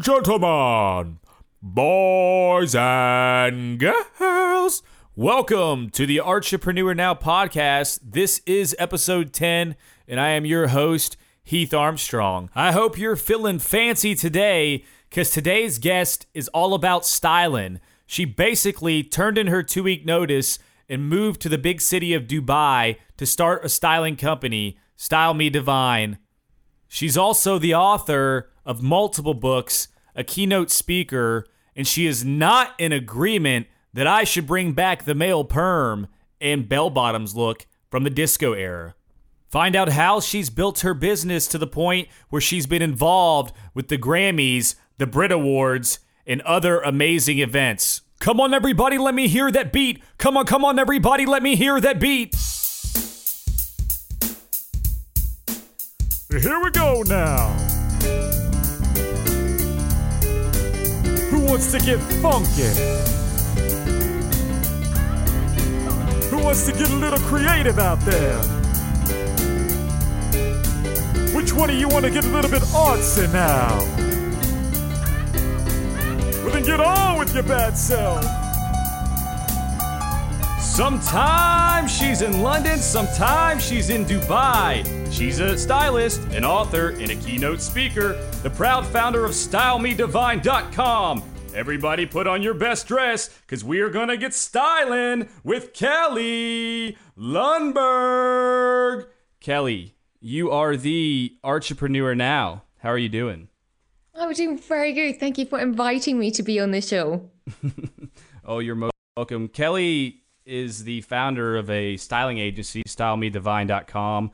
and gentlemen, boys and girls, welcome to the Archipreneur Now podcast. This is episode 10, and I am your host, Heath Armstrong. I hope you're feeling fancy today, because today's guest is all about styling. She basically turned in her 2-week notice and moved to the big city of Dubai to start a styling company, Style Me Divine. She's also the author of multiple books, a keynote speaker, and she is not in agreement that I should bring back the male perm and bell-bottoms look from the disco era. Find out how she's built her business to the point where she's been involved with the Grammys, the Brit Awards, and other amazing events. Come on, everybody, let me hear that beat. Come on, everybody, let me hear that beat. Here we go now. Who wants to get funky? Who wants to get a little creative out there? Which one of you want to get a little bit artsy now? Well, then get on with your bad self. Sometimes she's in London, sometimes she's in Dubai. She's a stylist, an author, and a keynote speaker, the proud founder of StyleMeDivine.com. Everybody put on your best dress, because we are going to get styling with Kelly Lundberg. Kelly, you are the Archipreneur Now. How are you doing? I'm doing very good. Thank you for inviting me to be on the show. Oh, you're most welcome. Kelly is the founder of a styling agency, StyleMeDivine.com,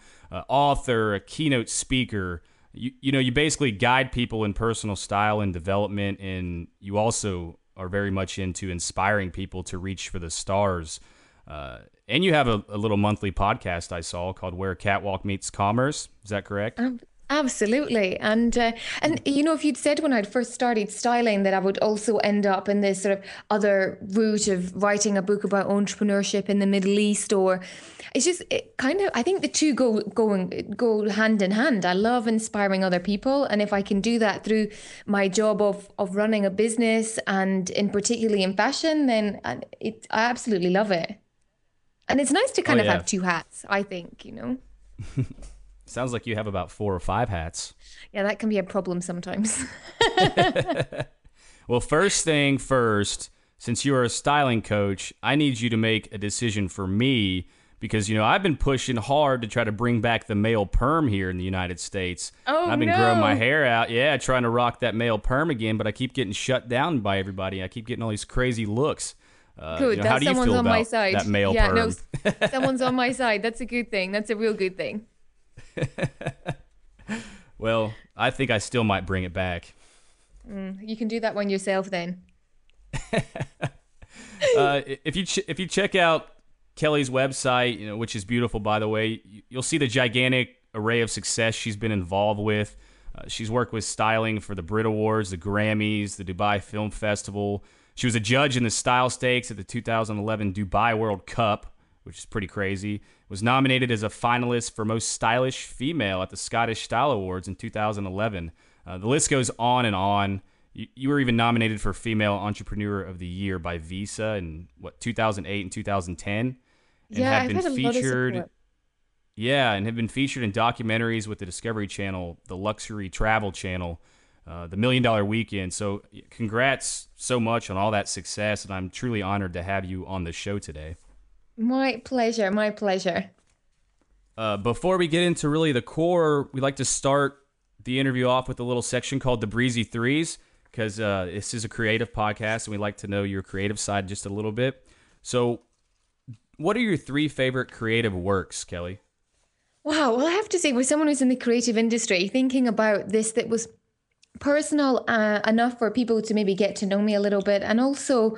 author, a keynote speaker. You know, you basically guide people in personal style and development, and you also are very much into inspiring people to reach for the stars. And you have a little monthly podcast I saw called Where Catwalk Meets Commerce. Is that correct? Absolutely. And you know, if you'd said when I'd first started styling that I would also end up in this sort of other route of writing a book about entrepreneurship in the Middle East, or it's just I think the two go hand in hand. I love inspiring other people. And if I can do that through my job of running a business, and in particularly in fashion, then I absolutely love it. And it's nice to kind of have two hats, I think, you know. Sounds like you have about 4 or 5 hats. Yeah, that can be a problem sometimes. Well, first thing first, since you are a styling coach, I need you to make a decision for me because, you know, I've been pushing hard to try to bring back the male perm here in the United States. Oh, I've been growing my hair out, trying to rock that male perm again, but I keep getting shut down by everybody. I keep getting all these crazy looks. Good, you know, how do you feel about that male perm? No, someone's on my side. That's a good thing. That's a real good thing. Well, I think I still might bring it back. You can do that one yourself then. If you check out Kelly's website, you know, which is beautiful, by the way, you'll see the gigantic array of success she's been involved with. She's worked with styling for the Brit Awards, the Grammys, the Dubai Film Festival. She was a judge in the Style Stakes at the 2011 Dubai World Cup, which is pretty crazy, was nominated as a finalist for Most Stylish Female at the Scottish Style Awards in 2011. The list goes on and on. You were even nominated for Female Entrepreneur of the Year by Visa in, 2008 and 2010? And have been featured in documentaries with the Discovery Channel, the Luxury Travel Channel, the Million Dollar Weekend. So congrats so much on all that success, and I'm truly honored to have you on the show today. My pleasure. Before we get into really the core, we like to start the interview off with a little section called the Breezy Threes, because this is a creative podcast and we like to know your creative side just a little bit. So what are your 3 favorite creative works, Kelly? Wow. Well, I have to say, with someone who's in the creative industry, thinking about this that was personal enough for people to maybe get to know me a little bit, and also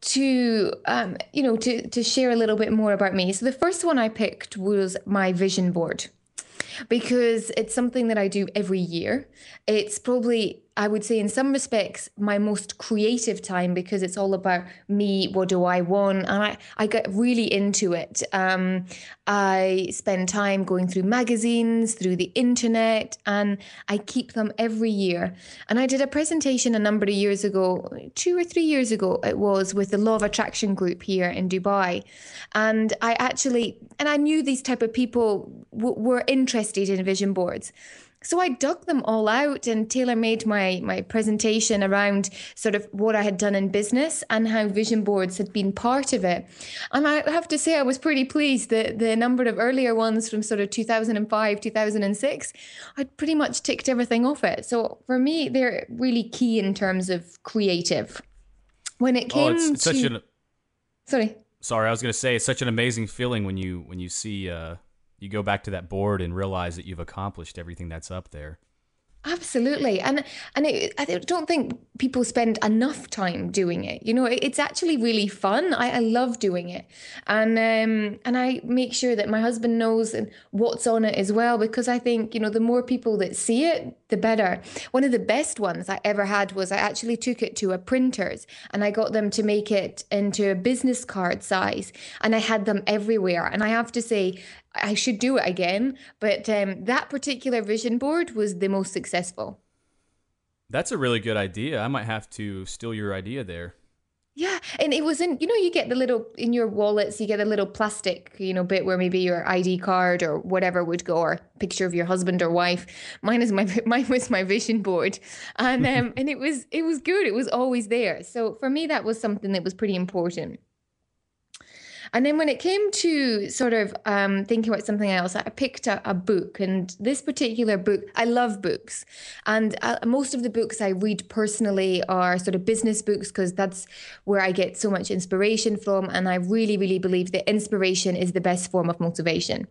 to to share a little bit more about me. So the first one I picked was my vision board, because it's something that I do every year. It's probably I would say in some respects, my most creative time, because it's all about me, what do I want? And I get really into it. I spend time going through magazines, through the internet, and I keep them every year. And I did a presentation a number of years ago, 2 or 3 years ago it was, with the Law of Attraction group here in Dubai. And I knew these type of people were interested in vision boards. So I dug them all out and tailor-made my presentation around sort of what I had done in business and how vision boards had been part of it. And I have to say I was pretty pleased that the number of earlier ones from sort of 2005, 2006, I'd pretty much ticked everything off it. So for me, they're really key in terms of creative. When it came Sorry, I was going to say it's such an amazing feeling when you see... You go back to that board and realize that you've accomplished everything that's up there. Absolutely. And I don't think people spend enough time doing it. You know, it's actually really fun. I love doing it. And I make sure that my husband knows what's on it as well, because I think, you know, the more people that see it, the better. One of the best ones I ever had was I actually took it to a printer's and I got them to make it into a business card size, and I had them everywhere. And I have to say, I should do it again, but that particular vision board was the most successful. That's a really good idea. I might have to steal your idea there. Yeah, and it was in, you know, you get the little, in your wallets, you get a little plastic, you know, bit where maybe your ID card or whatever would go, or picture of your husband or wife. Mine was my vision board. And and it was good. It was always there. So for me, that was something that was pretty important. And then when it came to sort of thinking about something else, I picked a book, and this particular book, I love books, and most of the books I read personally are sort of business books, because that's where I get so much inspiration from. And I really, really believe that inspiration is the best form of motivation.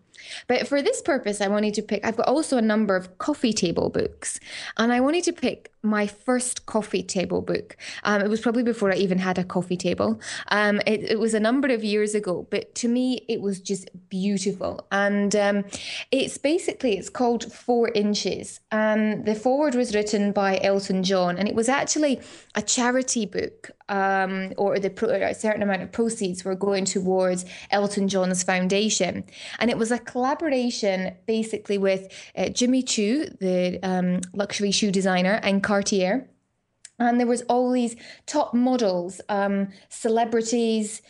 But for this purpose, I wanted to pick, I've got also a number of coffee table books, and I wanted to pick my first coffee table book. It was probably before I even had a coffee table. It was a number of years ago, but to me, it was just beautiful. And it's called 4 Inches. The foreword was written by Elton John, and it was actually a charity book, or a certain amount of proceeds were going towards Elton John's foundation. And it was a collaboration basically with Jimmy Choo, the luxury shoe designer, and Cartier. And there was all these top models, celebrities,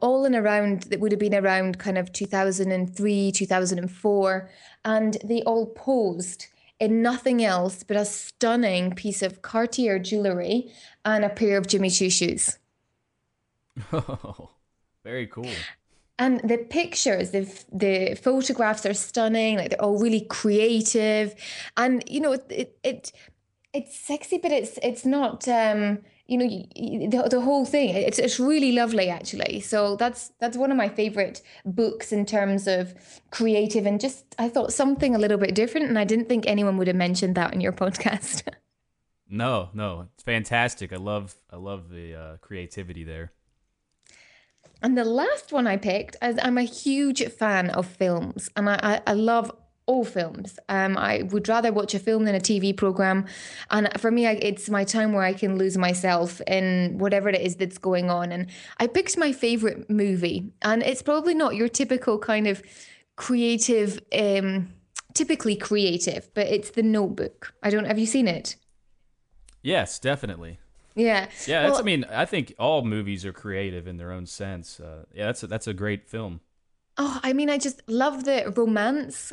all in around, that would have been around kind of 2003, 2004. And they all posed in nothing else but a stunning piece of Cartier jewelry and a pair of Jimmy Choo shoes. Oh, very cool. And the pictures, the photographs are stunning. Like, they're all really creative, and you know, it's sexy, but it's not. You know, the whole thing. It's really lovely, actually. So that's one of my favorite books in terms of creative, and just, I thought, something a little bit different, and I didn't think anyone would have mentioned that in your podcast. No, it's fantastic. I love the creativity there. And the last one I picked, I'm a huge fan of films, and I love all films. I would rather watch a film than a TV program. And for me, it's my time where I can lose myself in whatever it is that's going on. And I picked my favorite movie, and it's probably not your typical kind of creative, typically creative, but it's The Notebook. Have you seen it? Yes, definitely. Yeah. Yeah. Well, I think all movies are creative in their own sense. That's a great film. Oh, I just love the romance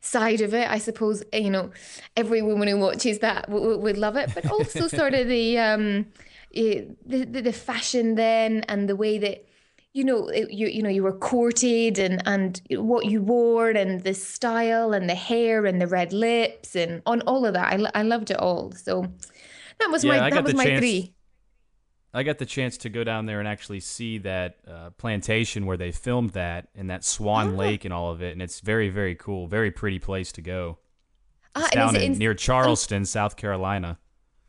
side of it. I suppose, you know, every woman who watches that would love it, but also sort of the fashion then, and the way that, you know, you were courted, and what you wore, and the style, and the hair, and the red lips, and on all of that. I loved it all. So that was my three. I got the chance to go down there and actually see that plantation where they filmed that, and that Swan Lake and all of it. And it's very, very cool. Very pretty place to go. It's down near Charleston, South Carolina.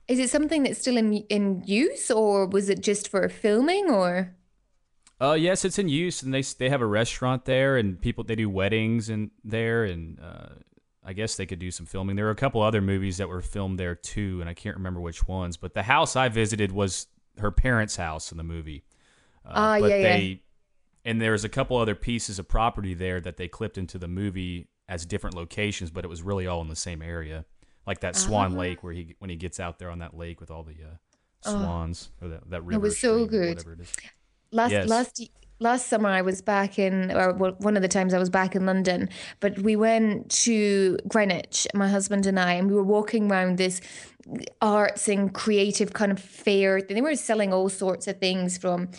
Is it something that's still in use, or was it just for filming, or? Yes, it's in use, and they have a restaurant there, and they do weddings in there, and I guess they could do some filming. There were a couple other movies that were filmed there too, and I can't remember which ones. But the house I visited was her parents' house in the movie. And there was a couple other pieces of property there that they clipped into the movie as different locations, but it was really all in the same area, like that Swan Lake where when he gets out there on that lake with all the swans or that river. It was so good. Whatever it is. Last summer, I was back one of the times I was back in London, but we went to Greenwich, my husband and I, and we were walking around this arts and creative kind of fair. They were selling all sorts of things from,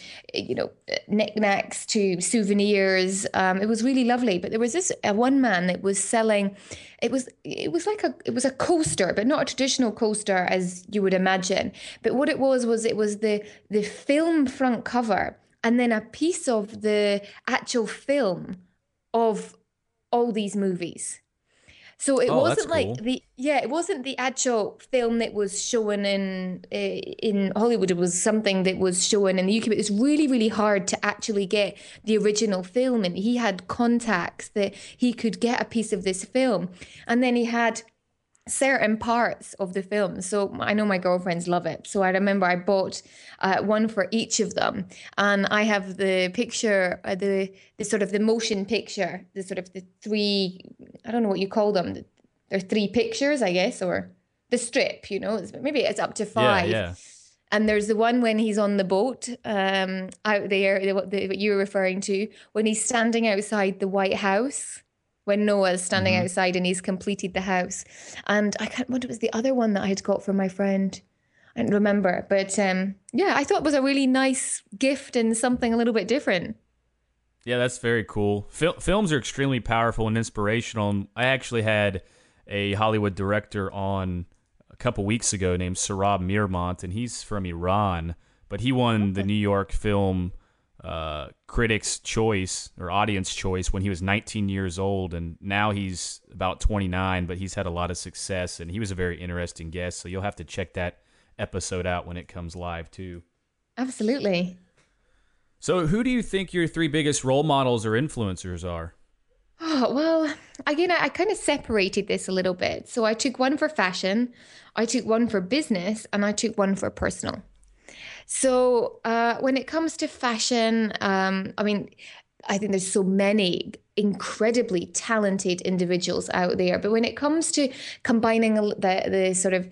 knickknacks to souvenirs. It was really lovely, but there was this one man that was selling, it was a coaster, but not a traditional coaster as you would imagine. But what it was the film front cover, and then a piece of the actual film of all these movies. So it wasn't like it wasn't the actual film that was shown in Hollywood. It was something that was shown in the UK. But it's really, really hard to actually get the original film. And he had contacts that he could get a piece of this film. And then he had certain parts of the film. So I know my girlfriends love it. So I remember I bought one for each of them, and I have the picture, the sort of the motion picture, the sort of the three, I don't know what you call them. They're three pictures, I guess, or the strip, maybe it's up to five. Yeah. And there's the one when he's on the boat out there, what you were referring to, when he's standing outside the White House, when Noah's standing outside and he's completed the house. And I can't remember, it was the other one that I had got from my friend. I don't remember. But I thought it was a really nice gift and something a little bit different. Yeah, that's very cool. Films are extremely powerful and inspirational. I actually had a Hollywood director on a couple weeks ago named Saurabh Meermont, and he's from Iran, but he won the New York Film Critics' Choice or Audience Choice when he was 19 years old, and now he's about 29, but he's had a lot of success, and he was a very interesting guest, so you'll have to check that episode out when it comes live too. Absolutely. So who do you think your three biggest role models or influencers are? Oh, well, again, I kind of separated this a little bit. So I took one for fashion, I took one for business, and I took one for personal. So when it comes to fashion, I think there's so many incredibly talented individuals out there. But when it comes to combining the sort of,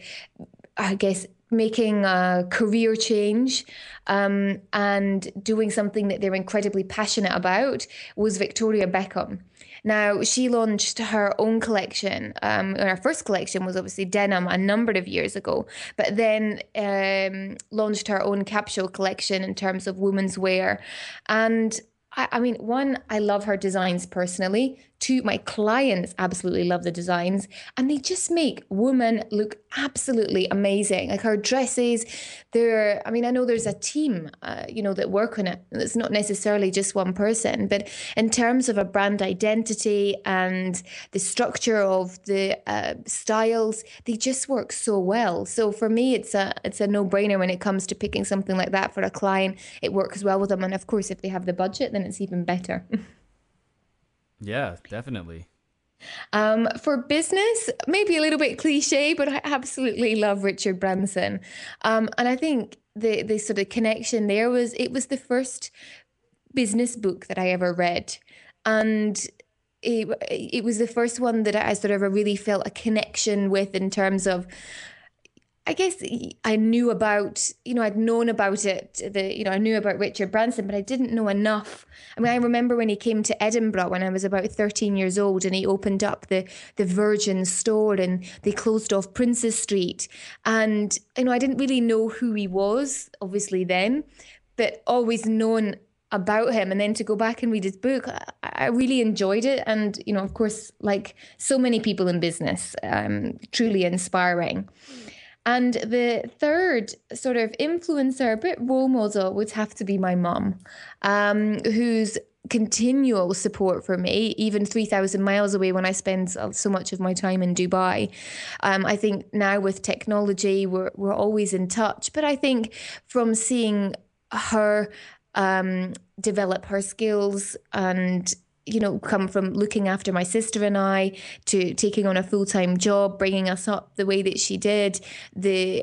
I guess, making a career change and doing something that they're incredibly passionate about was Victoria Beckham. Now, she launched her own collection. Her first collection was obviously denim a number of years ago, but then launched her own capsule collection in terms of women's wear. And one, I love her designs personally. Two, my clients absolutely love the designs, and they just make women look absolutely amazing. Like her dresses, I know there's a team, that work on it. It's not necessarily just one person, but in terms of a brand identity and the structure of the styles, they just work so well. So for me, it's a no-brainer when it comes to picking something like that for a client. It works well with them, and of course, if they have the budget, then it's even better. Yeah, definitely. For business, maybe a little bit cliche, but I absolutely love Richard Branson. And I think the sort of connection there was the first business book that I ever read. And it was the first one that I sort of really felt a connection with in terms of, I guess I knew about, I'd known about it, I knew about Richard Branson, but I didn't know enough. I remember when he came to Edinburgh when I was about 13 years old, and he opened up the Virgin store and they closed off Princes Street. And, I didn't really know who he was, obviously then, but always known about him. And then to go back and read his book, I really enjoyed it. And, of course, like so many people in business, truly inspiring. And the third sort of influencer, but role model, would have to be my mum, whose continual support for me, even 3,000 miles away when I spend so much of my time in Dubai. I think now with technology, we're always in touch. But I think from seeing her develop her skills and you know, come from looking after my sister and I to taking on a full-time job, bringing us up the way that she did, the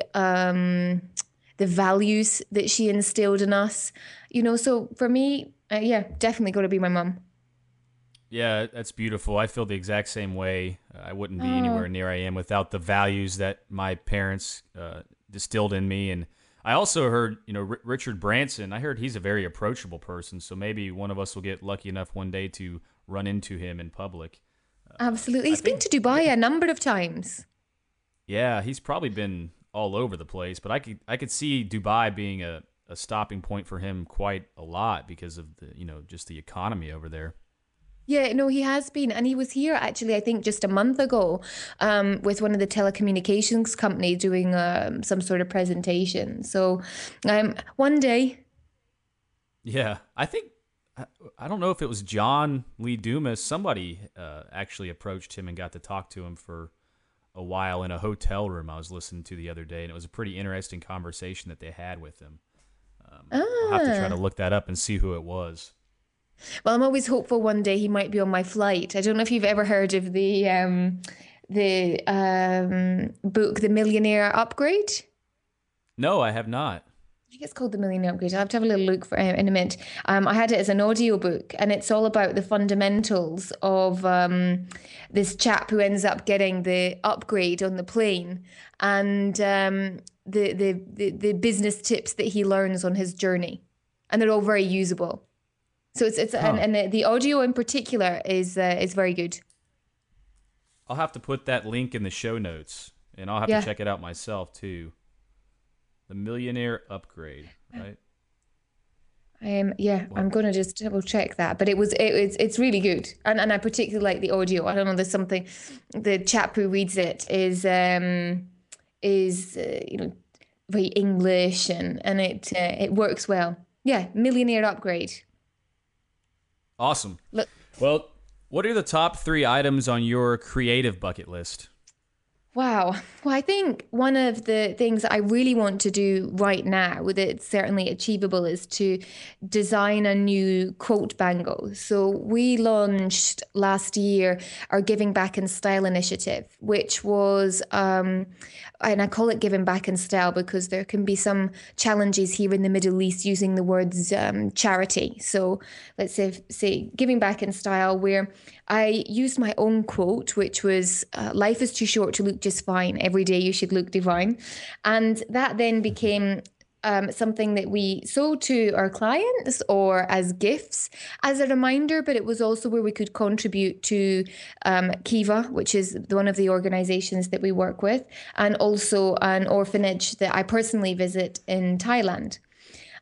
values that she instilled in us, you know. So for me, yeah, definitely got to be my mum. Yeah, that's beautiful. I feel the exact same way. I wouldn't be anywhere near I am without the values that my parents distilled in me. And I also heard, you know, Richard Branson, I heard he's a very approachable person. So maybe one of us will get lucky enough one day to run into him in public. Absolutely. He's been to Dubai a number of times. Yeah, he's probably been all over the place. But I could see Dubai being a stopping point for him quite a lot because of the, you know, just the economy over there. Yeah, no, he has been. And he was here actually, I think just a month ago with one of the telecommunications company doing some sort of presentation. So one day. Yeah, I think, I don't know if it was John Lee Dumas. Somebody actually approached him and got to talk to him for a while in a hotel room I was listening to the other day. And it was a pretty interesting conversation that they had with him. I'll have to try to look that up and see who it was. Well, I'm always hopeful one day he might be on my flight. I don't know if you've ever heard of the book, The Millionaire Upgrade. No, I have not. I think it's called The Millionaire Upgrade. I'll have to have a little look for him in a minute. I had it as an audiobook, and it's all about the fundamentals of this chap who ends up getting the upgrade on the plane and the business tips that he learns on his journey. And they're all very usable. So it's and the audio in particular is very good. I'll have to put that link in the show notes, and I'll have to check it out myself too. The Millionaire Upgrade, right? I'm gonna just double check that, but it's really good, and I particularly like the audio. I don't know, there's something. The chap who reads it is you know, very English, and it works well. Yeah, Millionaire Upgrade. Awesome. Look. Well, what are the top 3 items on your creative bucket list? Wow. Well, I think one of the things that I really want to do right now, that's certainly achievable, is to design a new quote bangle. So we launched last year our Giving Back in Style initiative, which was, and I call it Giving Back in Style because there can be some challenges here in the Middle East using the words charity. So let's say Giving Back in Style, where I used my own quote, which was, life is too short to look just fine. Every day you should look divine. And that then became something that we sold to our clients or as gifts, as a reminder, but it was also where we could contribute to Kiva, which is one of the organizations that we work with, and also an orphanage that I personally visit in Thailand.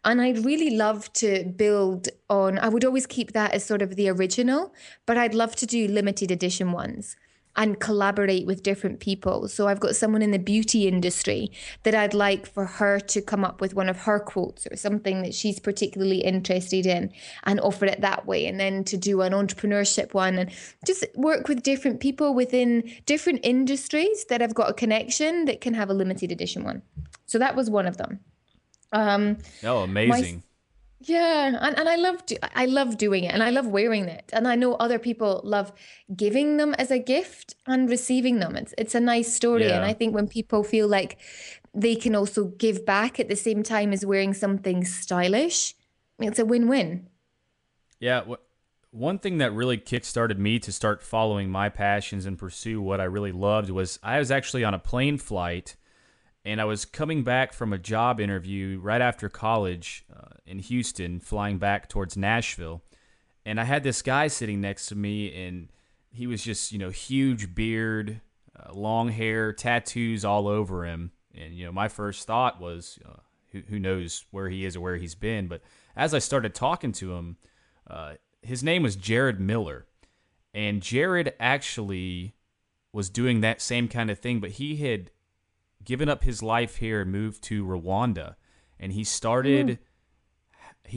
And I'd really love to build on, I would always keep that as sort of the original, but I'd love to do limited edition ones and collaborate with different people. So I've got someone in the beauty industry that I'd like for her to come up with one of her quotes or something that she's particularly interested in and offer it that way. And then to do an entrepreneurship one and just work with different people within different industries that have got a connection that can have a limited edition one. So that was one of them. Amazing. And I love doing it, and I love wearing it, and I know other people love giving them as a gift and receiving them. It's a nice story, and I think when people feel like they can also give back at the same time as wearing something stylish, it's a win-win. Yeah, one thing that really kick-started me to start following my passions and pursue what I really loved was I was actually on a plane flight. And I was coming back from a job interview right after college in Houston, flying back towards Nashville. And I had this guy sitting next to me, and he was just, you know, huge beard, long hair, tattoos all over him. And, you know, my first thought was, who knows where he is or where he's been. But as I started talking to him, his name was Jared Miller. And Jared actually was doing that same kind of thing, but he had given up his life here and moved to Rwanda. And he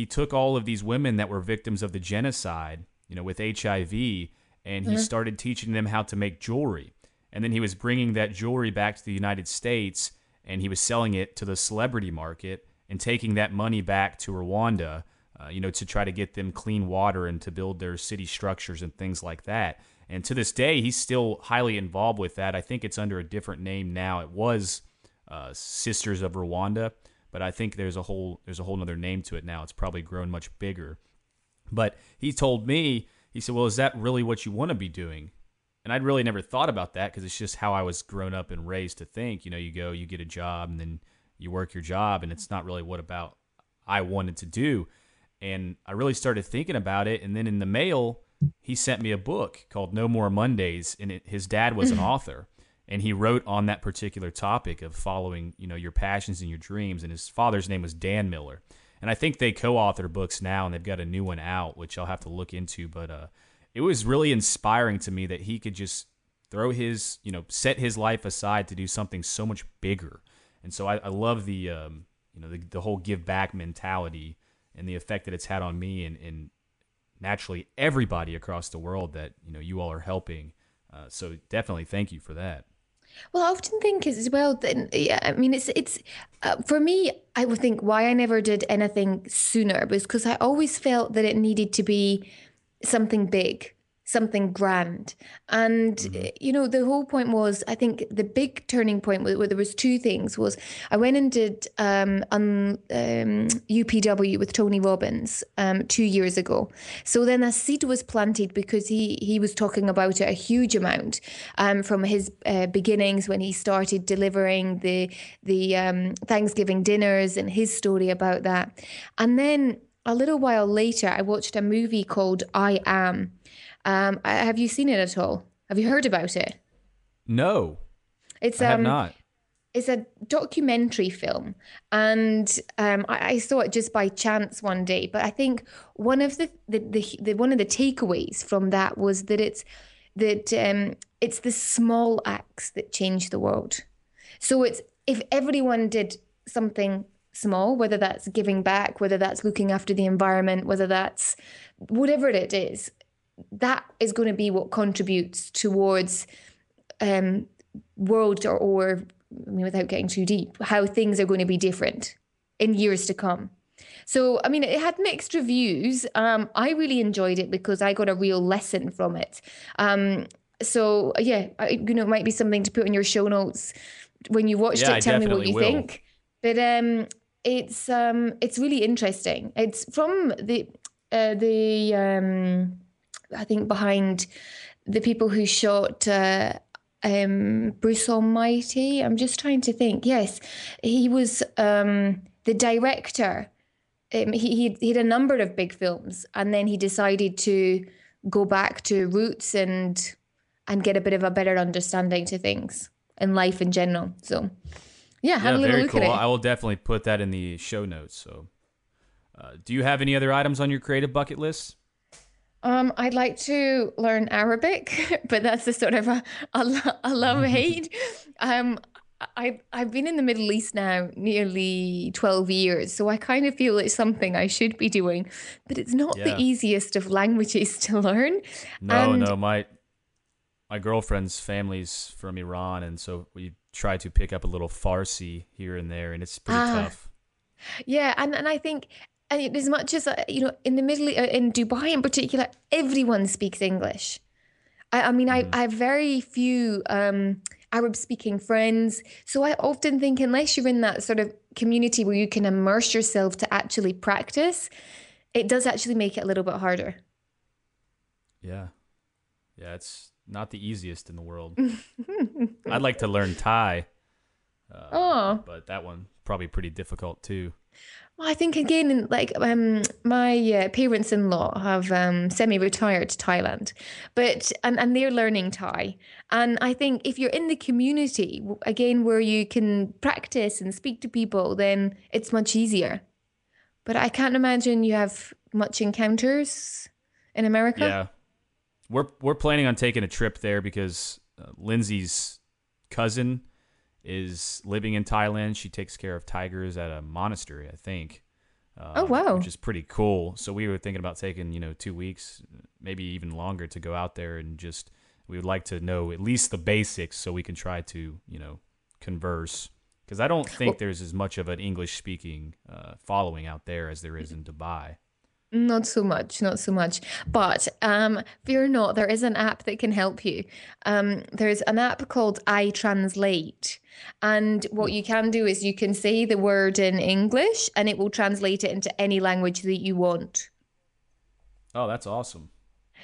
took all of these women that were victims of the genocide, you know, with HIV, and he started teaching them how to make jewelry. And then he was bringing that jewelry back to the United States, and he was selling it to the celebrity market and taking that money back to Rwanda you know, to try to get them clean water and to build their city structures and things like that. And to this day, he's still highly involved with that. I think it's under a different name now. It was Sisters of Rwanda, but I think there's a whole other name to it now. It's probably grown much bigger. But he told me, he said, well, is that really what you want to be doing? And I'd really never thought about that because it's just how I was grown up and raised to think. You know, you go, you get a job, and then you work your job, and it's not really what about I wanted to do. And I really started thinking about it. And then in the mail, he sent me a book called No More Mondays, and his dad was an author, and he wrote on that particular topic of following, you know, your passions and your dreams. And his father's name was Dan Miller. And I think they co-author books now, and they've got a new one out, which I'll have to look into. But it was really inspiring to me that he could just throw his, you know, set his life aside to do something so much bigger. And so I love the, you know, the whole give back mentality and the effect that it's had on me and naturally everybody across the world that, you know, you all are helping. So definitely thank you for that. Well, I often think as well, I mean, it's for me, I would think why I never did anything sooner was because I always felt that it needed to be something big, something grand. And, you know, the whole point was, I think the big turning point where there was two things was I went and did UPW with Tony Robbins 2 years ago. So then a seed was planted because he was talking about it a huge amount from his beginnings when he started delivering the Thanksgiving dinners and his story about that. And then a little while later, I watched a movie called I Am. Have you seen it at all? Have you heard about it? No, I have not. It's a documentary film, and I saw it just by chance one day. But I think one of the takeaways from that was that it's the small acts that change the world. So it's if everyone did something small, whether that's giving back, whether that's looking after the environment, whether that's whatever it is, that is going to be what contributes towards world or I mean, without getting too deep, how things are going to be different in years to come. So, I mean, it had mixed reviews. I really enjoyed it because I got a real lesson from it. So, yeah, you know, it might be something to put in your show notes when you watched it. Tell me what you think. But it's really interesting. It's from I think behind the people who shot Bruce Almighty. I'm just trying to think. Yes, he was the director. He had a number of big films, and then he decided to go back to roots and get a bit of a better understanding to things and life in general. So, yeah, have a little look at it. I will definitely put that in the show notes. So, do you have any other items on your creative bucket list? I'd like to learn Arabic, but that's the sort of a love-hate. I've been in the Middle East now nearly 12 years, so I kind of feel it's something I should be doing, but it's not the easiest of languages to learn. No, my girlfriend's family's from Iran, and so we try to pick up a little Farsi here and there, and it's pretty tough. Yeah, and I think... And as much as, you know, in Dubai in particular, everyone speaks English. I mean, I have very few Arab-speaking friends. So I often think unless you're in that sort of community where you can immerse yourself to actually practice, it does actually make it a little bit harder. Yeah. Yeah, it's not the easiest in the world. I'd like to learn Thai. But that one probably pretty difficult too. Well, I think again, like my parents-in-law have semi-retired to Thailand, and they're learning Thai. And I think if you're in the community again where you can practice and speak to people, then it's much easier. But I can't imagine you have much encounters in America. Yeah, we're planning on taking a trip there because Lindsay's cousin is living in Thailand. She takes care of tigers at a monastery, I think. Oh, wow. Which is pretty cool. So we were thinking about taking, you know, 2 weeks, maybe even longer to go out there and just, we would like to know at least the basics so we can try to, you know, converse. Because I don't think there's as much of an English-speaking following out there as there is in Dubai. Not so much. But fear not, there is an app that can help you. There's an app called I Translate. And what you can do is you can say the word in English and it will translate it into any language that you want. Oh, that's awesome.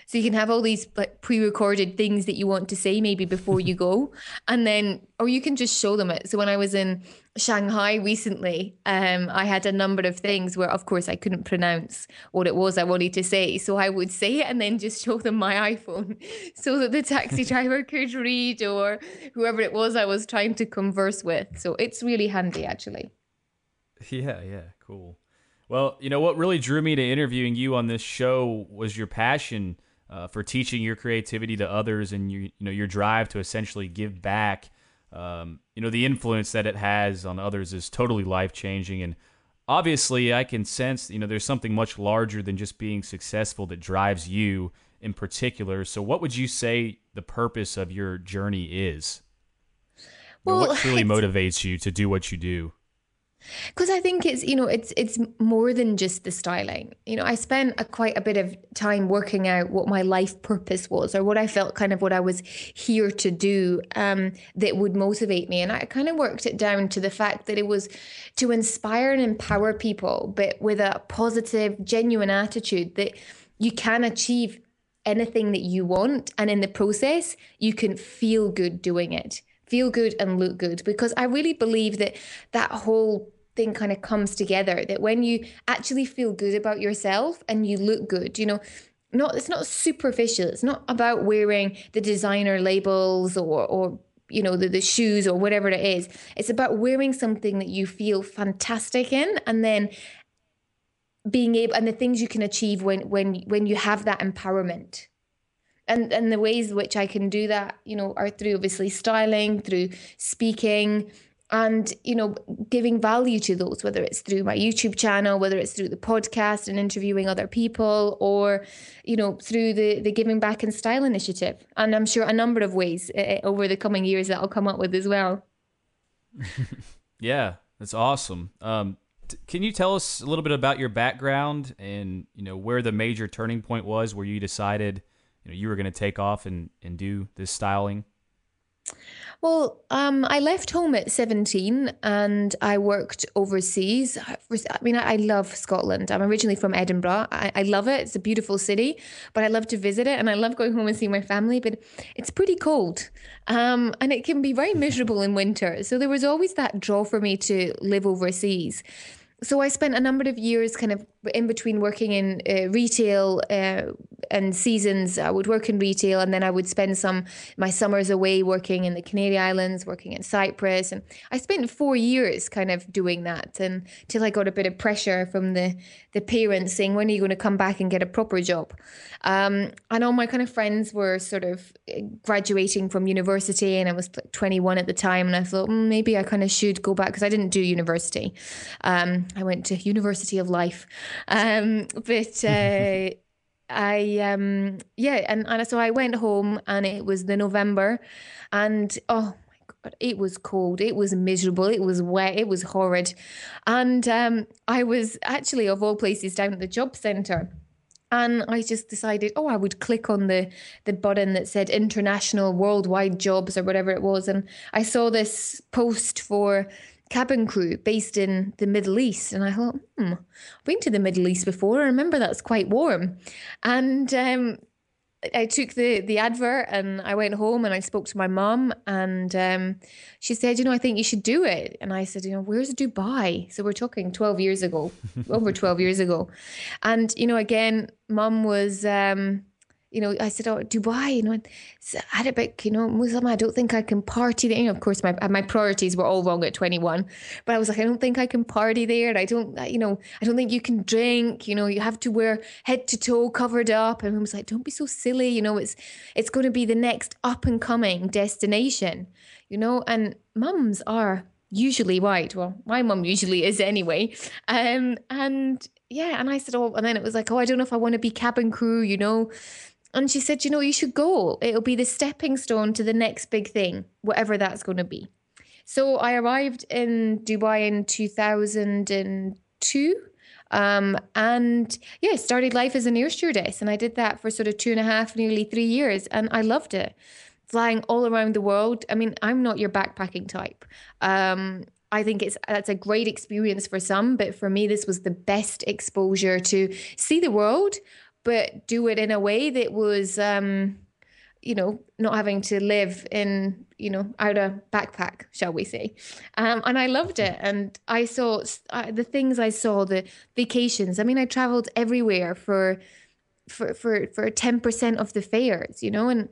So you can have all these like pre-recorded things that you want to say maybe before you go, and then, or you can just show them it. So when I was in Shanghai recently, I had a number of things where, of course, I couldn't pronounce what it was I wanted to say. So I would say it and then just show them my iPhone so that the taxi driver could read, or whoever it was I was trying to converse with. So it's really handy, actually. Yeah, cool. Well, you know, what really drew me to interviewing you on this show was your passion for teaching your creativity to others, and your drive to essentially give back. The influence that it has on others is totally life-changing. And obviously I can sense, there's something much larger than just being successful that drives you in particular. So what would you say the purpose of your journey is? Well, what truly motivates you to do what you do? Because I think it's more than just the styling. I spent quite a bit of time working out what my life purpose was, or what I felt kind of what I was here to do that would motivate me. And I kind of worked it down to the fact that it was to inspire and empower people, but with a positive, genuine attitude that you can achieve anything that you want. And in the process, you can feel good doing it. Feel good and look good, because I really believe that whole thing kind of comes together, that when you actually feel good about yourself and you look good, it's not superficial. It's not about wearing the designer labels or the shoes or whatever it is. It's about wearing something that you feel fantastic in, and then being able, and the things you can achieve when you have that empowerment. And the ways which I can do that, are through obviously styling, through speaking, and, giving value to those, whether it's through my YouTube channel, whether it's through the podcast and interviewing other people, or, through the Giving Back and Style initiative. And I'm sure a number of ways over the coming years that I'll come up with as well. Yeah, that's awesome. Can you tell us a little bit about your background and, where the major turning point was where you decided you were going to take off and do this styling? Well, I left home at 17 and I worked overseas. I love Scotland. I'm originally from Edinburgh. I love it. It's a beautiful city, but I love to visit it and I love going home and seeing my family, but it's pretty cold. And it can be very miserable in winter. So there was always that draw for me to live overseas. So I spent a number of years kind of in between working in retail and seasons. I would work in retail, and then I would spend my summers away working in the Canary Islands, working in Cyprus. And I spent 4 years kind of doing that until I got a bit of pressure from the parents saying, when are you going to come back and get a proper job? And all my kind of friends were sort of graduating from university, and I was 21 at the time. And I thought, maybe I kind of should go back, because I didn't do university. I went to University of Life. And so I went home, and it was the November, and oh my God, it was cold, it was miserable, it was wet, it was horrid. And I was actually, of all places, down at the job centre. And I just decided, I would click on the button that said international worldwide jobs or whatever it was. And I saw this post for cabin crew based in the Middle East. And I thought, I've been to the Middle East before. I remember that's quite warm. And I took the advert and I went home and I spoke to my mum, and she said, I think you should do it. And I said, where's Dubai? So we're talking 12 years ago, over 12 years ago. And, again, mum was... I said, Dubai, it's Arabic, Muslim, I don't think I can party there. Of course, my priorities were all wrong at 21, but I was like, I don't think I can party there. And I don't think you can drink, you have to wear head to toe covered up. And I was like, don't be so silly. It's going to be the next up and coming destination, and mums are usually white. Well, my mum usually is anyway. And I said, and then it was like, I don't know if I want to be cabin crew, And she said, you should go. It'll be the stepping stone to the next big thing, whatever that's going to be. So I arrived in Dubai in 2002. And yeah, started life as an air stewardess. And I did that for sort of 2.5, nearly 3 years. And I loved it. Flying all around the world. I mean, I'm not your backpacking type. I think that's a great experience for some, but for me, this was the best exposure to see the world, but do it in a way that was, not having to live in, out of backpack, shall we say. And I loved it. And I saw the things I saw, the vacations. I mean, I traveled everywhere for 10% of the fares, and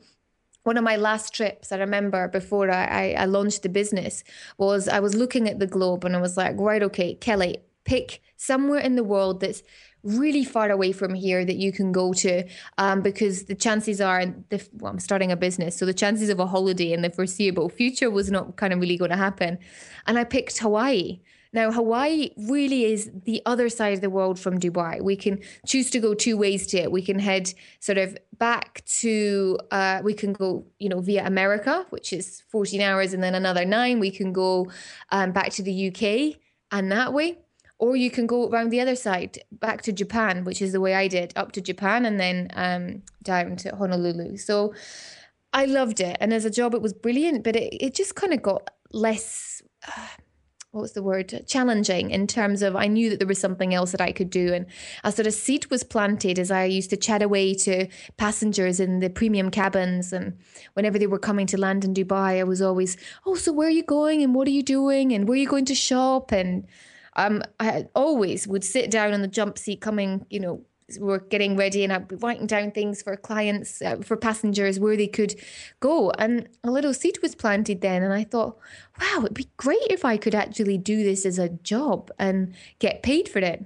one of my last trips, I remember before I launched the business, was I was looking at the globe and I was like, right, okay, Kelly, pick somewhere in the world that's really far away from here that you can go to, because the chances are, I'm starting a business, so the chances of a holiday in the foreseeable future was not kind of really going to happen. And I picked Hawaii. Now, Hawaii really is the other side of the world from Dubai. We can choose to go two ways to it. We can head sort of back to, we can go, via America, which is 14 hours and then another 9. We can go back to the UK and that way. Or you can go around the other side, back to Japan, which is the way I did, up to Japan and then down to Honolulu. So I loved it. And as a job, it was brilliant, but it just kind of got less... challenging, in terms of I knew that there was something else that I could do. And a sort of seed was planted as I used to chat away to passengers in the premium cabins. And whenever they were coming to land in Dubai, I was always, oh, so where are you going and what are you doing and where are you going to shop? And I always would sit down on the jump seat coming, we're getting ready, and I'd be writing down things for clients, for passengers, where they could go. And a little seed was planted then. And I thought, wow, it'd be great if I could actually do this as a job and get paid for it.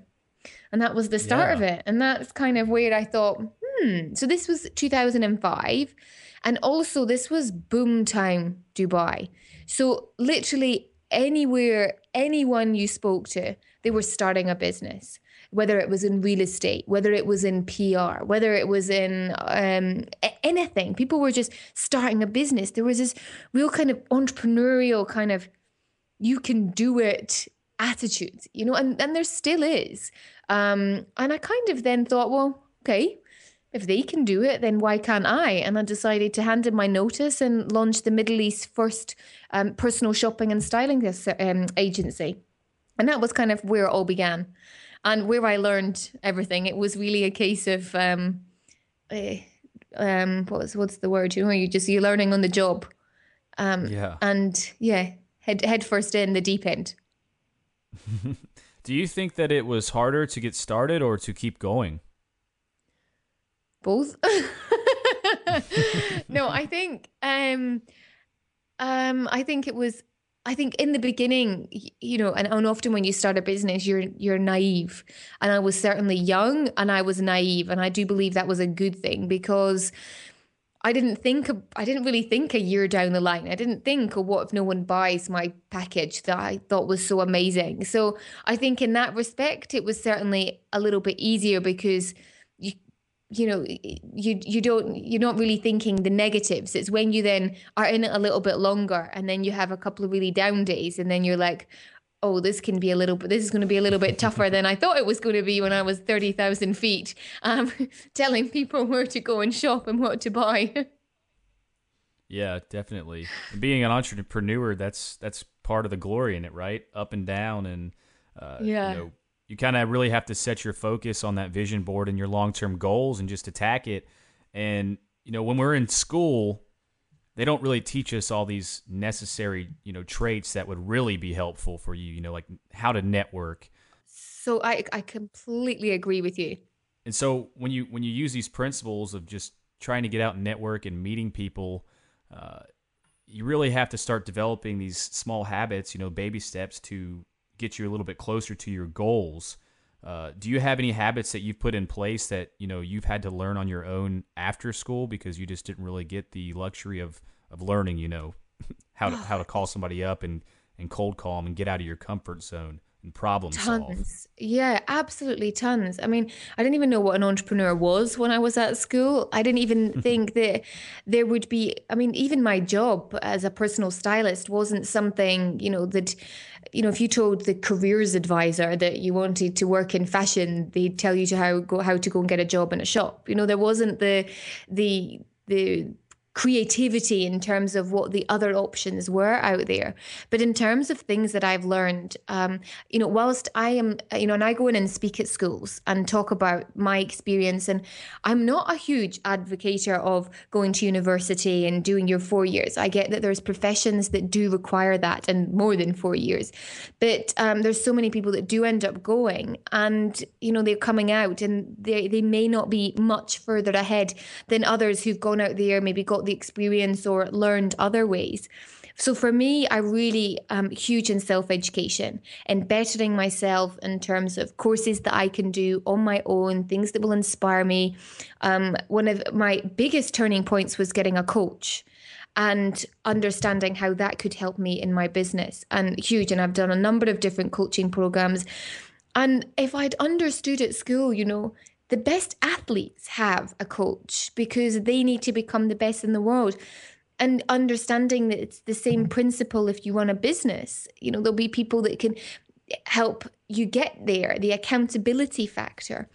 And that was the start of it. And that's kind of where I thought, So this was 2005. And also this was boom time Dubai. So literally anywhere, anyone you spoke to, they were starting a business. Whether it was in real estate, whether it was in PR, whether it was in anything, people were just starting a business. There was this real kind of entrepreneurial kind of you can do it attitude, and there still is. And I kind of then thought, well, okay, if they can do it, then why can't I? And I decided to hand in my notice and launch the Middle East's first personal shopping and styling agency. And that was kind of where it all began. And where I learned everything. It was really a case of, what's the word? You're learning on the job. And head first in the deep end. Do you think that it was harder to get started or to keep going? Both. No, I think in the beginning, and often when you start a business, you're naive. And I was certainly young and I was naive. And I do believe that was a good thing, because I didn't really think a year down the line. I didn't think, oh, what if no one buys my package that I thought was so amazing? So I think in that respect, it was certainly a little bit easier, because you're not really thinking the negatives. It's when you then are in it a little bit longer and then you have a couple of really down days, and then you're like, oh, this is going to be a little bit tougher than I thought it was going to be when I was 30,000 feet, telling people where to go and shop and what to buy. Yeah, definitely. Being an entrepreneur, that's part of the glory in it, right? Up and down, and you kind of really have to set your focus on that vision board and your long-term goals and just attack it. And, when we're in school, they don't really teach us all these necessary, traits that would really be helpful for you, like how to network. So I completely agree with you. And so when you use these principles of just trying to get out and network and meeting people, you really have to start developing these small habits, baby steps to get you a little bit closer to your goals. Do you have any habits that you've put in place that you've had to learn on your own after school, because you just didn't really get the luxury of learning how to call somebody up and cold call them and get out of your comfort zone? and problem solve. Yeah, absolutely tons. I mean, I didn't even know what an entrepreneur was when I was at school. I didn't even think that there would be, I mean, even my job as a personal stylist wasn't something, you know, that, you know, if you told the careers advisor that you wanted to work in fashion, they'd tell you to how to go and get a job in a shop. You know, there wasn't the creativity in terms of what the other options were out there. But in terms of things that I've learned, you know, whilst I am, you know, and I go in and speak at schools and talk about my experience, and I'm not a huge advocator of going to university and doing your 4 years. I get that there's professions that do require that and more than 4 years, but there's so many people that do end up going, and, you know, they're coming out and they may not be much further ahead than others who've gone out there, maybe got the experience or learned other ways. So for me, I really am huge in self-education and bettering myself in terms of courses that I can do on my own, things that will inspire me. One of my biggest turning points was getting a coach and understanding how that could help me in my business. And huge. And I've done a number of different coaching programs. And if I'd understood at school, you know, the best athletes have a coach because they need to become the best in the world. And understanding that it's the same principle if you run a business, you know, there'll be people that can help you get there, the accountability factor.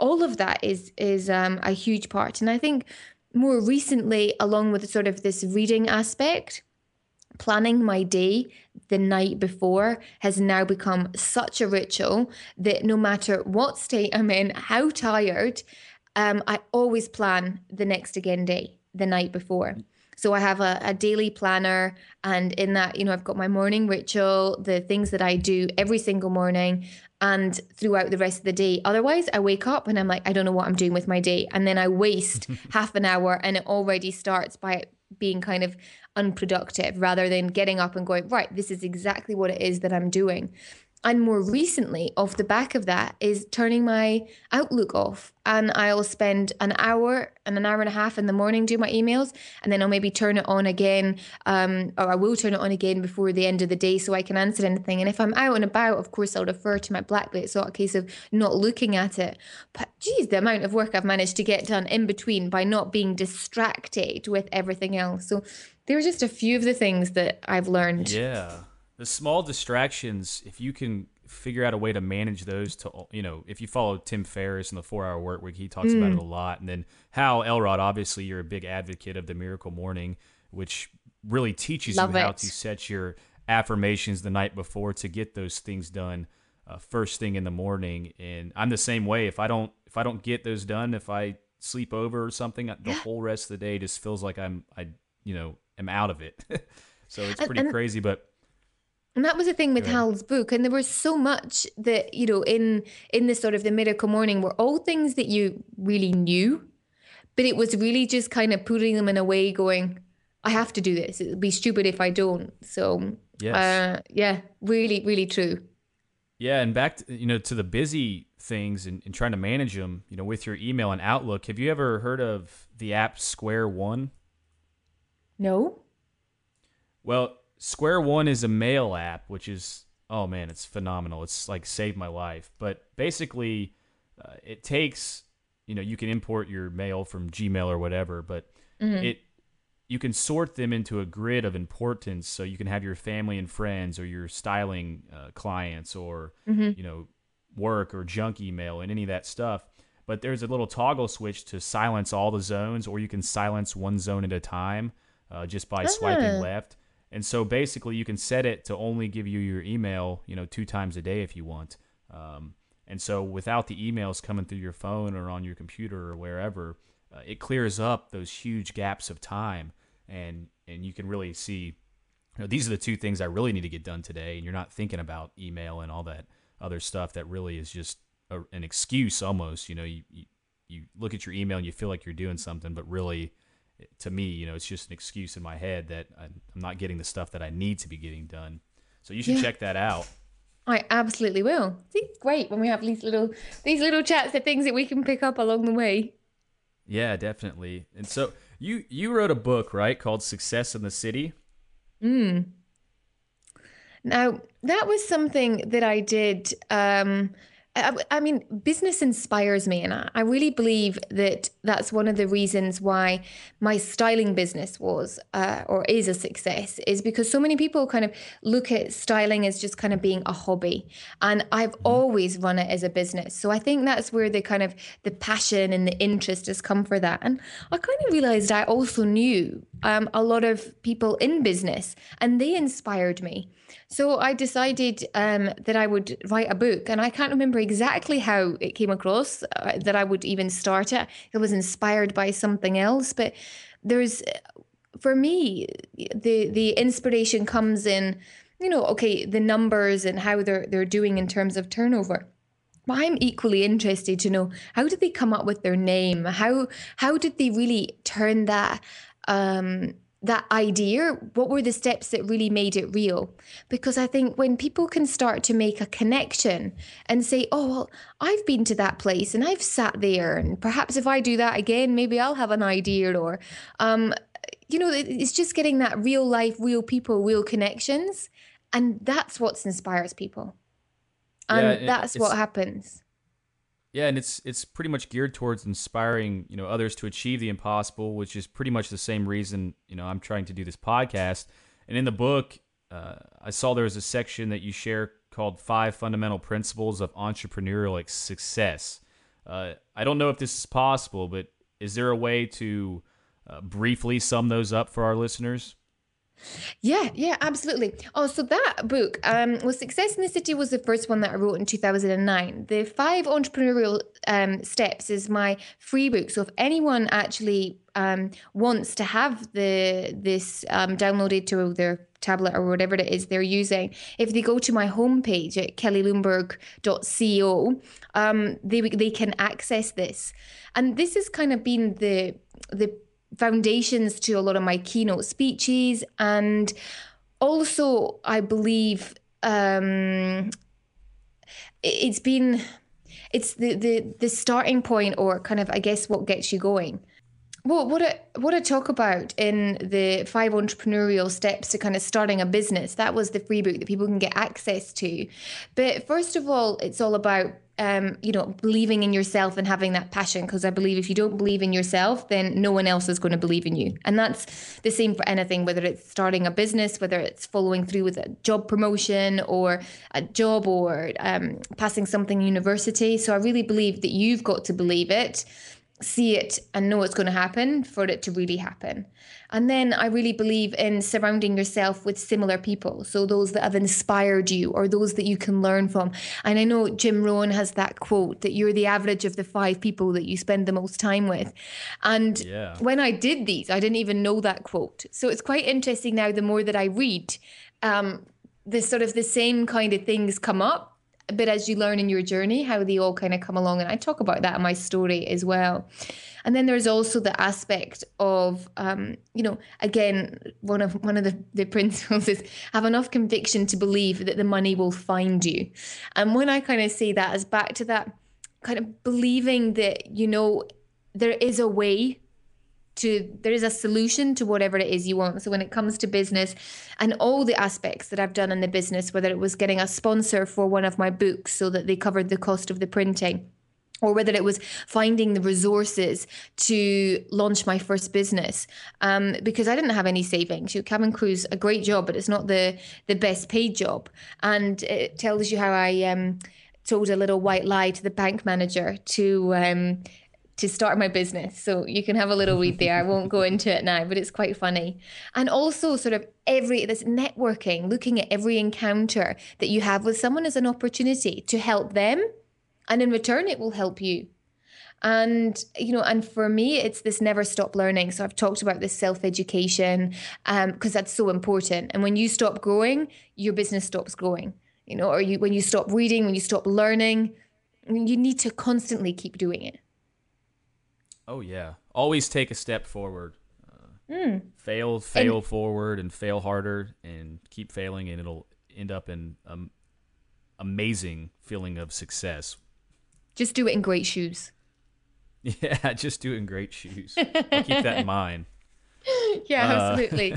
All of that is a huge part. And I think more recently, along with sort of this reading aspect, planning my day the night before has now become such a ritual that no matter what state I'm in, how tired, I always plan the next again day the night before. So I have a daily planner, and in that, you know, I've got my morning ritual, the things that I do every single morning and throughout the rest of the day. Otherwise, I wake up and I'm like, I don't know what I'm doing with my day. And then I waste half an hour and it already starts by being kind of unproductive rather than getting up and going, right, this is exactly what it is that I'm doing. And more recently, off the back of that, is turning my Outlook off. And I'll spend an hour and a half in the morning doing my emails. And then I'll maybe turn it on again, or I will turn it on again before the end of the day so I can answer anything. And if I'm out and about, of course, I'll refer to my Blackberry. It's not a case of not looking at it. But geez, the amount of work I've managed to get done in between by not being distracted with everything else. So there are just a few of the things that I've learned. Yeah. The small distractions, if you can figure out a way to manage those to, you know, if you follow Tim Ferriss and the 4-Hour Work Week, he talks about it a lot. And then Hal Elrod, obviously you're a big advocate of the Miracle Morning, which really teaches you how to set your affirmations the night before to get those things done first thing in the morning. And I'm the same way. If I don't get those done, if I sleep over or something, the whole rest of the day just feels like I'm out of it. So it's pretty crazy, but. And that was the thing with Hal's book. And there was so much that, you know, in the sort of the Miracle Morning were all things that you really knew, but it was really just kind of putting them in a way going, I have to do this. It would be stupid if I don't. So, really, really true. Yeah. And back to, you know, to the busy things and trying to manage them, you know, with your email and Outlook. Have you ever heard of the app Square One? No. Well, Square One is a mail app, which is, oh man, it's phenomenal. It's like saved my life. But basically, it takes, you know, you can import your mail from Gmail or whatever, but you can sort them into a grid of importance. So you can have your family and friends or your styling clients or, you know, work or junk email and any of that stuff. But there's a little toggle switch to silence all the zones, or you can silence one zone at a time just by swiping left. And so basically you can set it to only give you your email, you know, 2 times a day if you want. And so without the emails coming through your phone or on your computer or wherever, it clears up those huge gaps of time. And you can really see, you know, these are the 2 things I really need to get done today. And you're not thinking about email and all that other stuff that really is just an excuse almost. You know, you look at your email and you feel like you're doing something, but really, to me, you know, it's just an excuse in my head that I'm not getting the stuff that I need to be getting done. So you should check that out. I absolutely will. It's great when we have these little chats of things that we can pick up along the way. Yeah, definitely. And so you wrote a book, right, called Success in the City? Now, that was something that I did. I mean, business inspires me, and I really believe that that's one of the reasons why my styling business was or is a success, is because so many people kind of look at styling as just kind of being a hobby, and I've always run it as a business. So I think that's where the kind of the passion and the interest has come for that. And I kind of realized I also knew a lot of people in business, and they inspired me. So I decided that I would write a book, and I can't remember exactly how it came across that I would even start it. It was inspired by something else, but there's, for me, the inspiration comes in, you know, okay, the numbers and how they're doing in terms of turnover. But I'm equally interested to know, how did they come up with their name? How did they really turn that idea? What were the steps that really made it real? Because I think when people can start to make a connection and say, oh, well, I've been to that place and I've sat there, and perhaps if I do that again, maybe I'll have an idea, or, you know, it's just getting that real life, real people, real connections. And that's what inspires people. And that's what happens. Yeah, and it's pretty much geared towards inspiring, you know, others to achieve the impossible, which is pretty much the same reason, you know, I'm trying to do this podcast. And in the book, I saw there was a section that you share called 5 Fundamental Principles of Entrepreneurial Success. I don't know if this is possible, but is there a way to briefly sum those up for our listeners? Yeah, absolutely. Oh, so that book, was Success in the City, was the first one that I wrote in 2009. The 5 entrepreneurial steps is my free book. So if anyone actually wants to have this downloaded to their tablet or whatever it is they're using, if they go to my homepage at kellylundberg.co, they can access this. And this has kind of been the foundations to a lot of my keynote speeches, and also I believe it's the starting point, or kind of, I guess, what gets you going. Well, what I talk about in the 5 entrepreneurial steps to kind of starting a business, that was the free book that people can get access to. But first of all, it's all about you know, believing in yourself and having that passion, because I believe if you don't believe in yourself, then no one else is going to believe in you. And that's the same for anything, whether it's starting a business, whether it's following through with a job promotion or a job, or passing something in university. So I really believe that you've got to believe it, see it, and know it's going to happen for it to really happen. And then I really believe in surrounding yourself with similar people. So those that have inspired you, or those that you can learn from. And I know Jim Rohn has that quote that you're the average of the 5 people that you spend the most time with. And when I did these, I didn't even know that quote. So it's quite interesting now, the more that I read, this sort of the same kind of things come up. But as you learn in your journey, how they all kind of come along. And I talk about that in my story as well. And then there's also the aspect of, you know, again, one of the principles is have enough conviction to believe that the money will find you. And when I kind of say that, as back to that kind of believing that, you know, there is a way to, there is a solution to whatever it is you want. So when it comes to business and all the aspects that I've done in the business, whether it was getting a sponsor for one of my books so that they covered the cost of the printing, or whether it was finding the resources to launch my first business, because I didn't have any savings. You know, cabin crew's a great job, but it's not the best paid job. And it tells you how I told a little white lie to the bank manager to start my business. So you can have a little read there. I won't go into it now, but it's quite funny. And also sort of this networking, looking at every encounter that you have with someone as an opportunity to help them. And in return, it will help you. And, you know, and for me, it's this never stop learning. So I've talked about this self-education, because that's so important. And when you stop growing, your business stops growing, you know, or when you stop reading, when you stop learning, you need to constantly keep doing it. Oh, yeah. Always take a step forward. Fail forward, and fail harder, and keep failing, and it'll end up in an amazing feeling of success. Just do it in great shoes. Yeah, just do it in great shoes. I'll keep that in mind. Yeah, absolutely.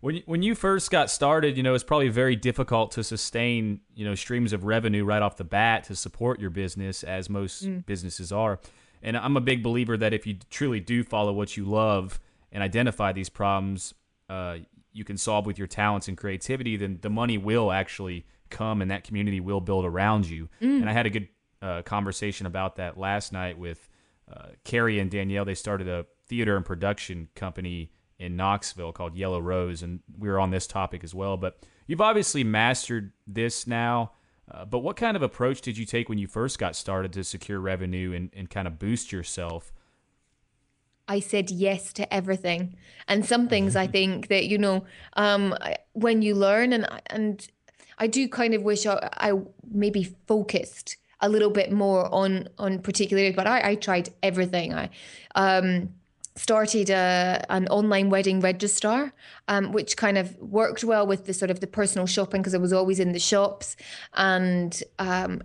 When you first got started, you know, it's probably very difficult to sustain, you know, streams of revenue right off the bat to support your business, as most businesses are. And I'm a big believer that if you truly do follow what you love and identify these problems you can solve with your talents and creativity, then the money will actually come and that community will build around you. And I had a good conversation about that last night with Carrie and Danielle. They started a theater and production company in Knoxville called Yellow Rose, and we were on this topic as well. But you've obviously mastered this now, but what kind of approach did you take when you first got started to secure revenue and kind of boost yourself? I said yes to everything. And some things I think that, you know, when you learn, and I do kind of wish I maybe focused a little bit more on particular areas, but I tried everything. I started an online wedding registrar, which kind of worked well with the sort of the personal shopping, because I was always in the shops, and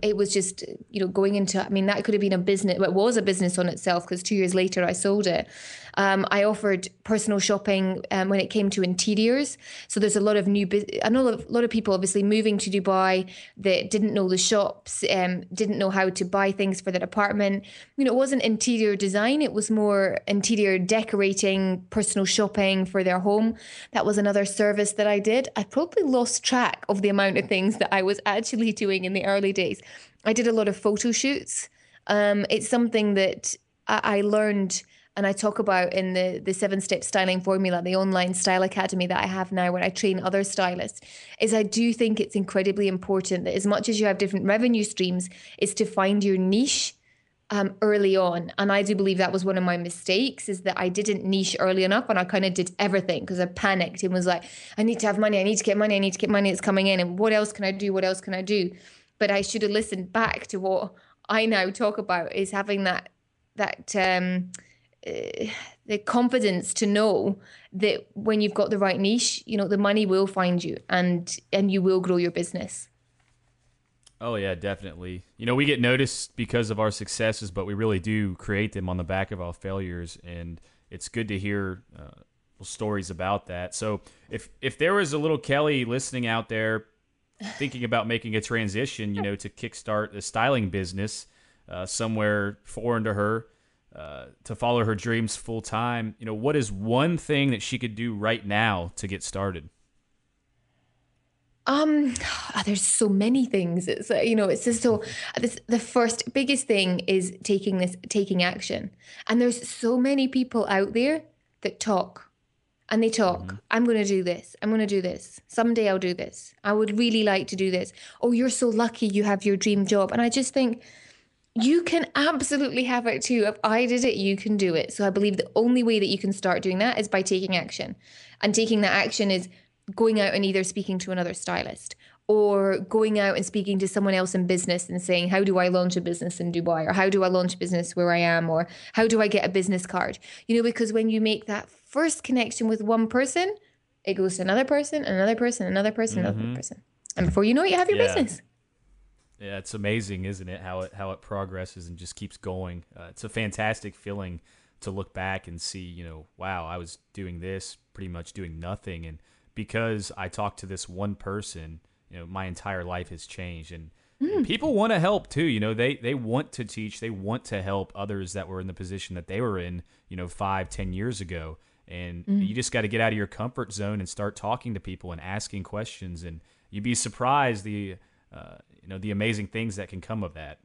it was just, you know, going into, I mean, that could have been a business, but it was a business on itself, because 2 years later I sold it. I offered personal shopping when it came to interiors. So there's a lot of a lot of people obviously moving to Dubai that didn't know the shops, didn't know how to buy things for their apartment. You know, it wasn't interior design, it was more interior decorating, personal shopping for their home. That was another service that I did. I probably lost track of the amount of things that I was actually doing in the early days. I did a lot of photo shoots. It's something that I learned, and I talk about in the 7-step styling formula, the online style academy that I have now, where I train other stylists, is I do think it's incredibly important that as much as you have different revenue streams, is to find your niche early on. And I do believe that was one of my mistakes, is that I didn't niche early enough, and I kind of did everything because I panicked and was like, I need to have money. I need to get money. I need to get money. It's coming in. And what else can I do? What else can I do? But I should have listened back to what I now talk about, is having the confidence to know that when you've got the right niche, you know, the money will find you and you will grow your business. Oh yeah, definitely. You know, we get noticed because of our successes, but we really do create them on the back of our failures. And it's good to hear stories about that. So if there was a little Kelly listening out there thinking about making a transition, you know, to kickstart a styling business somewhere foreign to her, to follow her dreams full time, you know, what is one thing that she could do right now to get started? There's so many things. It's, you know, it's just so, the first biggest thing is taking action. And there's so many people out there that talk. And they talk, I'm going to do this. I'm going to do this. Someday I'll do this. I would really like to do this. Oh, you're so lucky you have your dream job. And I just think, you can absolutely have it too. If I did it, you can do it. So I believe the only way that you can start doing that is by taking action. And taking that action is going out and either speaking to another stylist, or going out and speaking to someone else in business and saying, how do I launch a business in Dubai? Or how do I launch a business where I am? Or how do I get a business card? You know, because when you make that first connection with one person, it goes to another person, another person, another person, another person. And before you know it, you have your business. Yeah, it's amazing, isn't it? How it progresses and just keeps going. It's a fantastic feeling to look back and see, you know, wow, I was doing this, pretty much doing nothing. And because I talked to this one person, you know, my entire life has changed. And people want to help too. You know, they want to teach. They want to help others that were in the position that they were in, you know, 5-10 years ago. And you just got to get out of your comfort zone and start talking to people and asking questions. And you'd be surprised the amazing things that can come of that.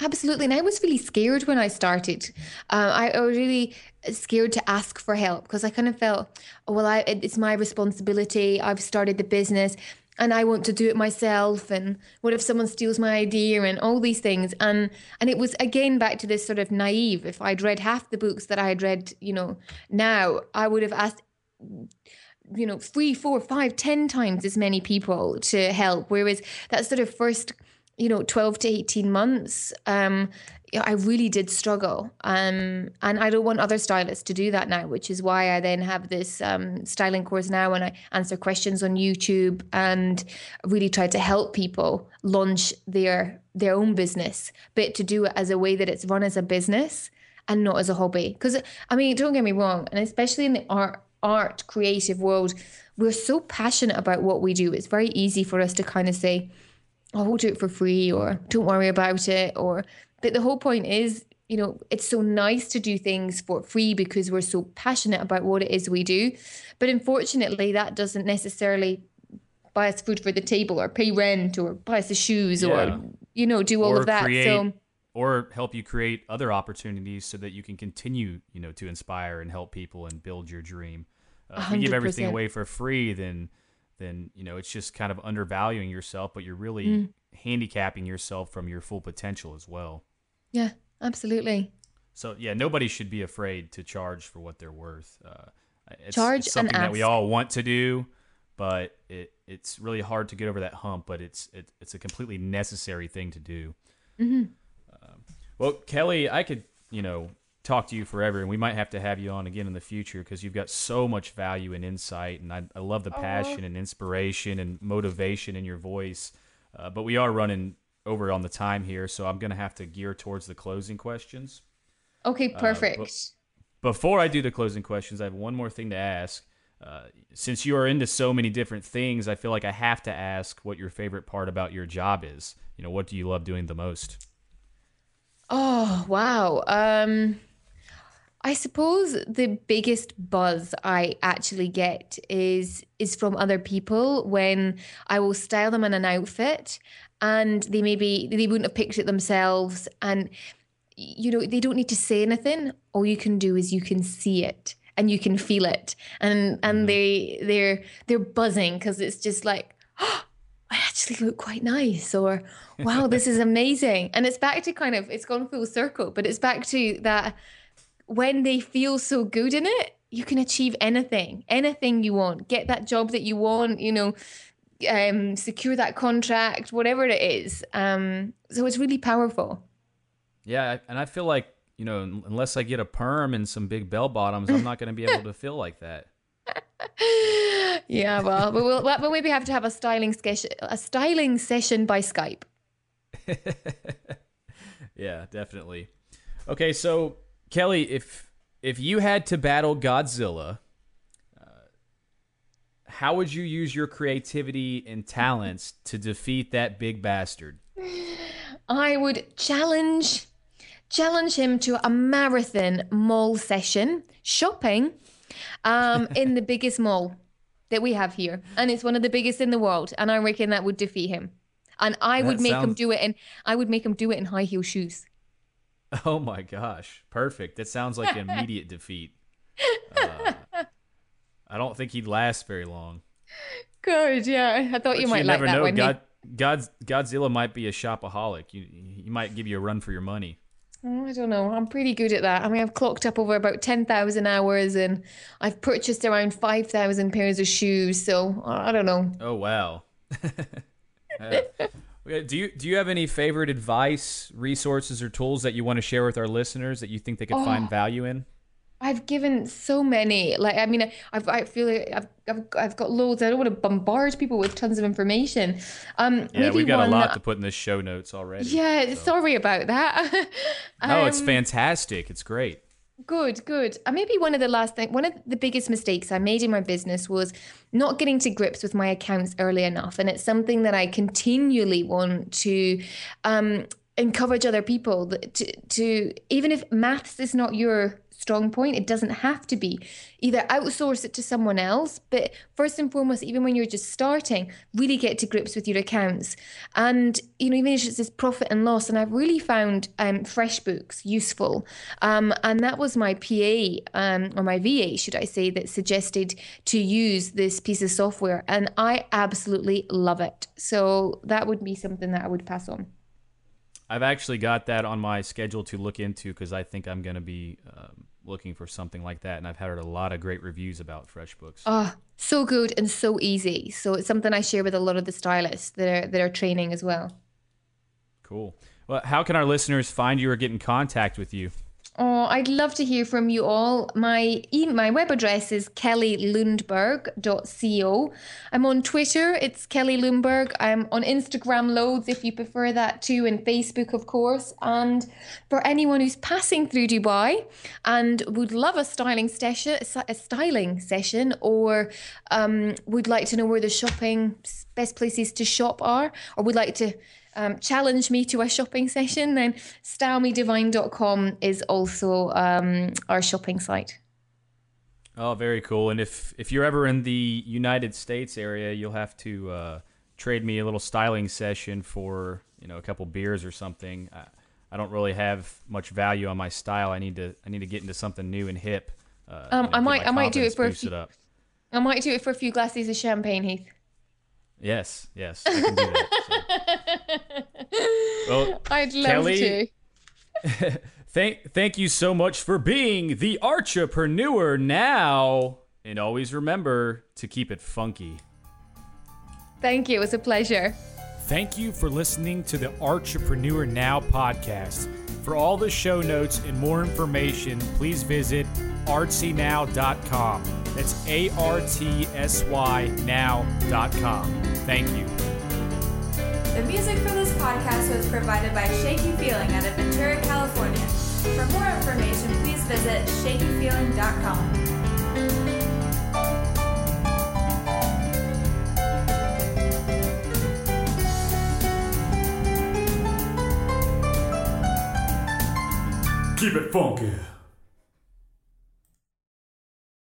Absolutely. And I was really scared when I started. I was really scared to ask for help, because I kind of felt, it's my responsibility. I've started the business and I want to do it myself. And what if someone steals my idea, and all these things. And it was, again, back to this sort of naive. If I'd read half the books that I had read, you know, now, I would have asked, you know, 3, 4, 5, 10 times as many people to help. Whereas that sort of first, you know, 12 to 18 months, I really did struggle. And I don't want other stylists to do that now, which is why I then have this styling course now, and I answer questions on YouTube and really try to help people launch their own business, but to do it as a way that it's run as a business and not as a hobby. Because, I mean, don't get me wrong, and especially in the art art, creative world, we're so passionate about what we do. It's very easy for us to kind of say, oh, we'll do it for free, or don't worry about it. But the whole point is, you know, it's so nice to do things for free because we're so passionate about what it is we do. But unfortunately, that doesn't necessarily buy us food for the table or pay rent or buy us the shoes or, you know, do all of that. Or help you create other opportunities so that you can continue, you know, to inspire and help people and build your dream. If you give everything away for free, then, you know, it's just kind of undervaluing yourself, but you're really handicapping yourself from your full potential as well. Yeah. Absolutely. So yeah, nobody should be afraid to charge for what they're worth. It's something that we all want to do, but it's really hard to get over that hump, but it's a completely necessary thing to do. Mm-hmm. Well, Kelly, I could, you know, talk to you forever, and we might have to have you on again in the future because you've got so much value and insight, and I love the passion and inspiration and motivation in your voice, but we are running over on the time here, so I'm going to have to gear towards the closing questions. Okay, perfect. Before I do the closing questions, I have one more thing to ask. Since you are into so many different things, I feel like I have to ask what your favorite part about your job is. You know, what do you love doing the most? Oh, wow. I suppose the biggest buzz I actually get is from other people when I will style them in an outfit and they wouldn't have picked it themselves, and you know, they don't need to say anything. All you can do is you can see it and you can feel it, and they're buzzing because it's just like, oh, I actually look quite nice, or wow, this is amazing. And it's back to kind of, it's gone full circle, but it's back to that when they feel so good in it, you can achieve anything you want, get that job that you want, you know, secure that contract, whatever it is. So it's really powerful. Yeah. And I feel like, you know, unless I get a perm and some big bell bottoms, I'm not going to be able to feel like that. Yeah. Well, we'll maybe have to have a styling session by Skype. Yeah, definitely. Okay. So Kelly, if you had to battle Godzilla, how would you use your creativity and talents to defeat that big bastard? I would challenge him to a marathon mall session, shopping in the biggest mall that we have here. And it's one of the biggest in the world. And I reckon that would defeat him. And I would make him do it in high heel shoes. Oh my gosh. Perfect. That sounds like an immediate defeat. I don't think he'd last very long. Good, yeah. I thought but you might like that one. Godzilla might be a shopaholic. He might give you a run for your money. Oh, I don't know. I'm pretty good at that. I mean, I've clocked up over about 10,000 hours, and I've purchased around 5,000 pairs of shoes. So I don't know. Oh wow. Do you have any favorite advice, resources, or tools that you want to share with our listeners that you think they could find value in? I've given so many. Like, I mean, I feel like I've got loads. I don't want to bombard people with tons of information. Yeah, we've got a lot to put in the show notes already. Yeah, sorry about that. No, it's fantastic. It's great. Good. Maybe one of the biggest mistakes I made in my business was not getting to grips with my accounts early enough, and it's something that I continually want to encourage other people to even if maths is not your strong point, it doesn't have to be. Either outsource it to someone else, but first and foremost, even when you're just starting, really get to grips with your accounts. And you know, even if it's this profit and loss, and I've really found FreshBooks useful. And that was my PA or my VA, should I say, that suggested to use this piece of software, and I absolutely love it. So that would be something that I would pass on. I've actually got that on my schedule to look into because I think I'm going to be looking for something like that. And I've heard a lot of great reviews about FreshBooks. Oh, so good and so easy. So it's something I share with a lot of the stylists that are training as well. Cool. Well, how can our listeners find you or get in contact with you? Oh, I'd love to hear from you all. My web address is kellylundberg.co. I'm on Twitter, it's Kelly Lundberg. I'm on Instagram loads if you prefer that too, and Facebook, of course. And for anyone who's passing through Dubai and would love a styling session, or would like to know where the best places to shop are, or would like to challenge me to a shopping session, then stylemedivine.com is also our shopping site. Oh, very cool. And if you're ever in the United States area, you'll have to trade me a little styling session for, you know, a couple beers or something. I don't really have much value on my style. I need to get into something new and hip. I might do it for a few glasses of champagne, Heath. Yes, I can do that. So. Well, I'd love Kelly, to. thank you so much for being the Archipreneur Now, and always remember to keep it funky. Thank you. It was a pleasure. Thank you for listening to the Archipreneur Now podcast. For all the show notes and more information, please visit artsynow.com. That's artsynow.com. Thank you. The music for this podcast was provided by Shaky Feeling out of Ventura, California. For more information, please visit shakyfeeling.com. Keep it funky.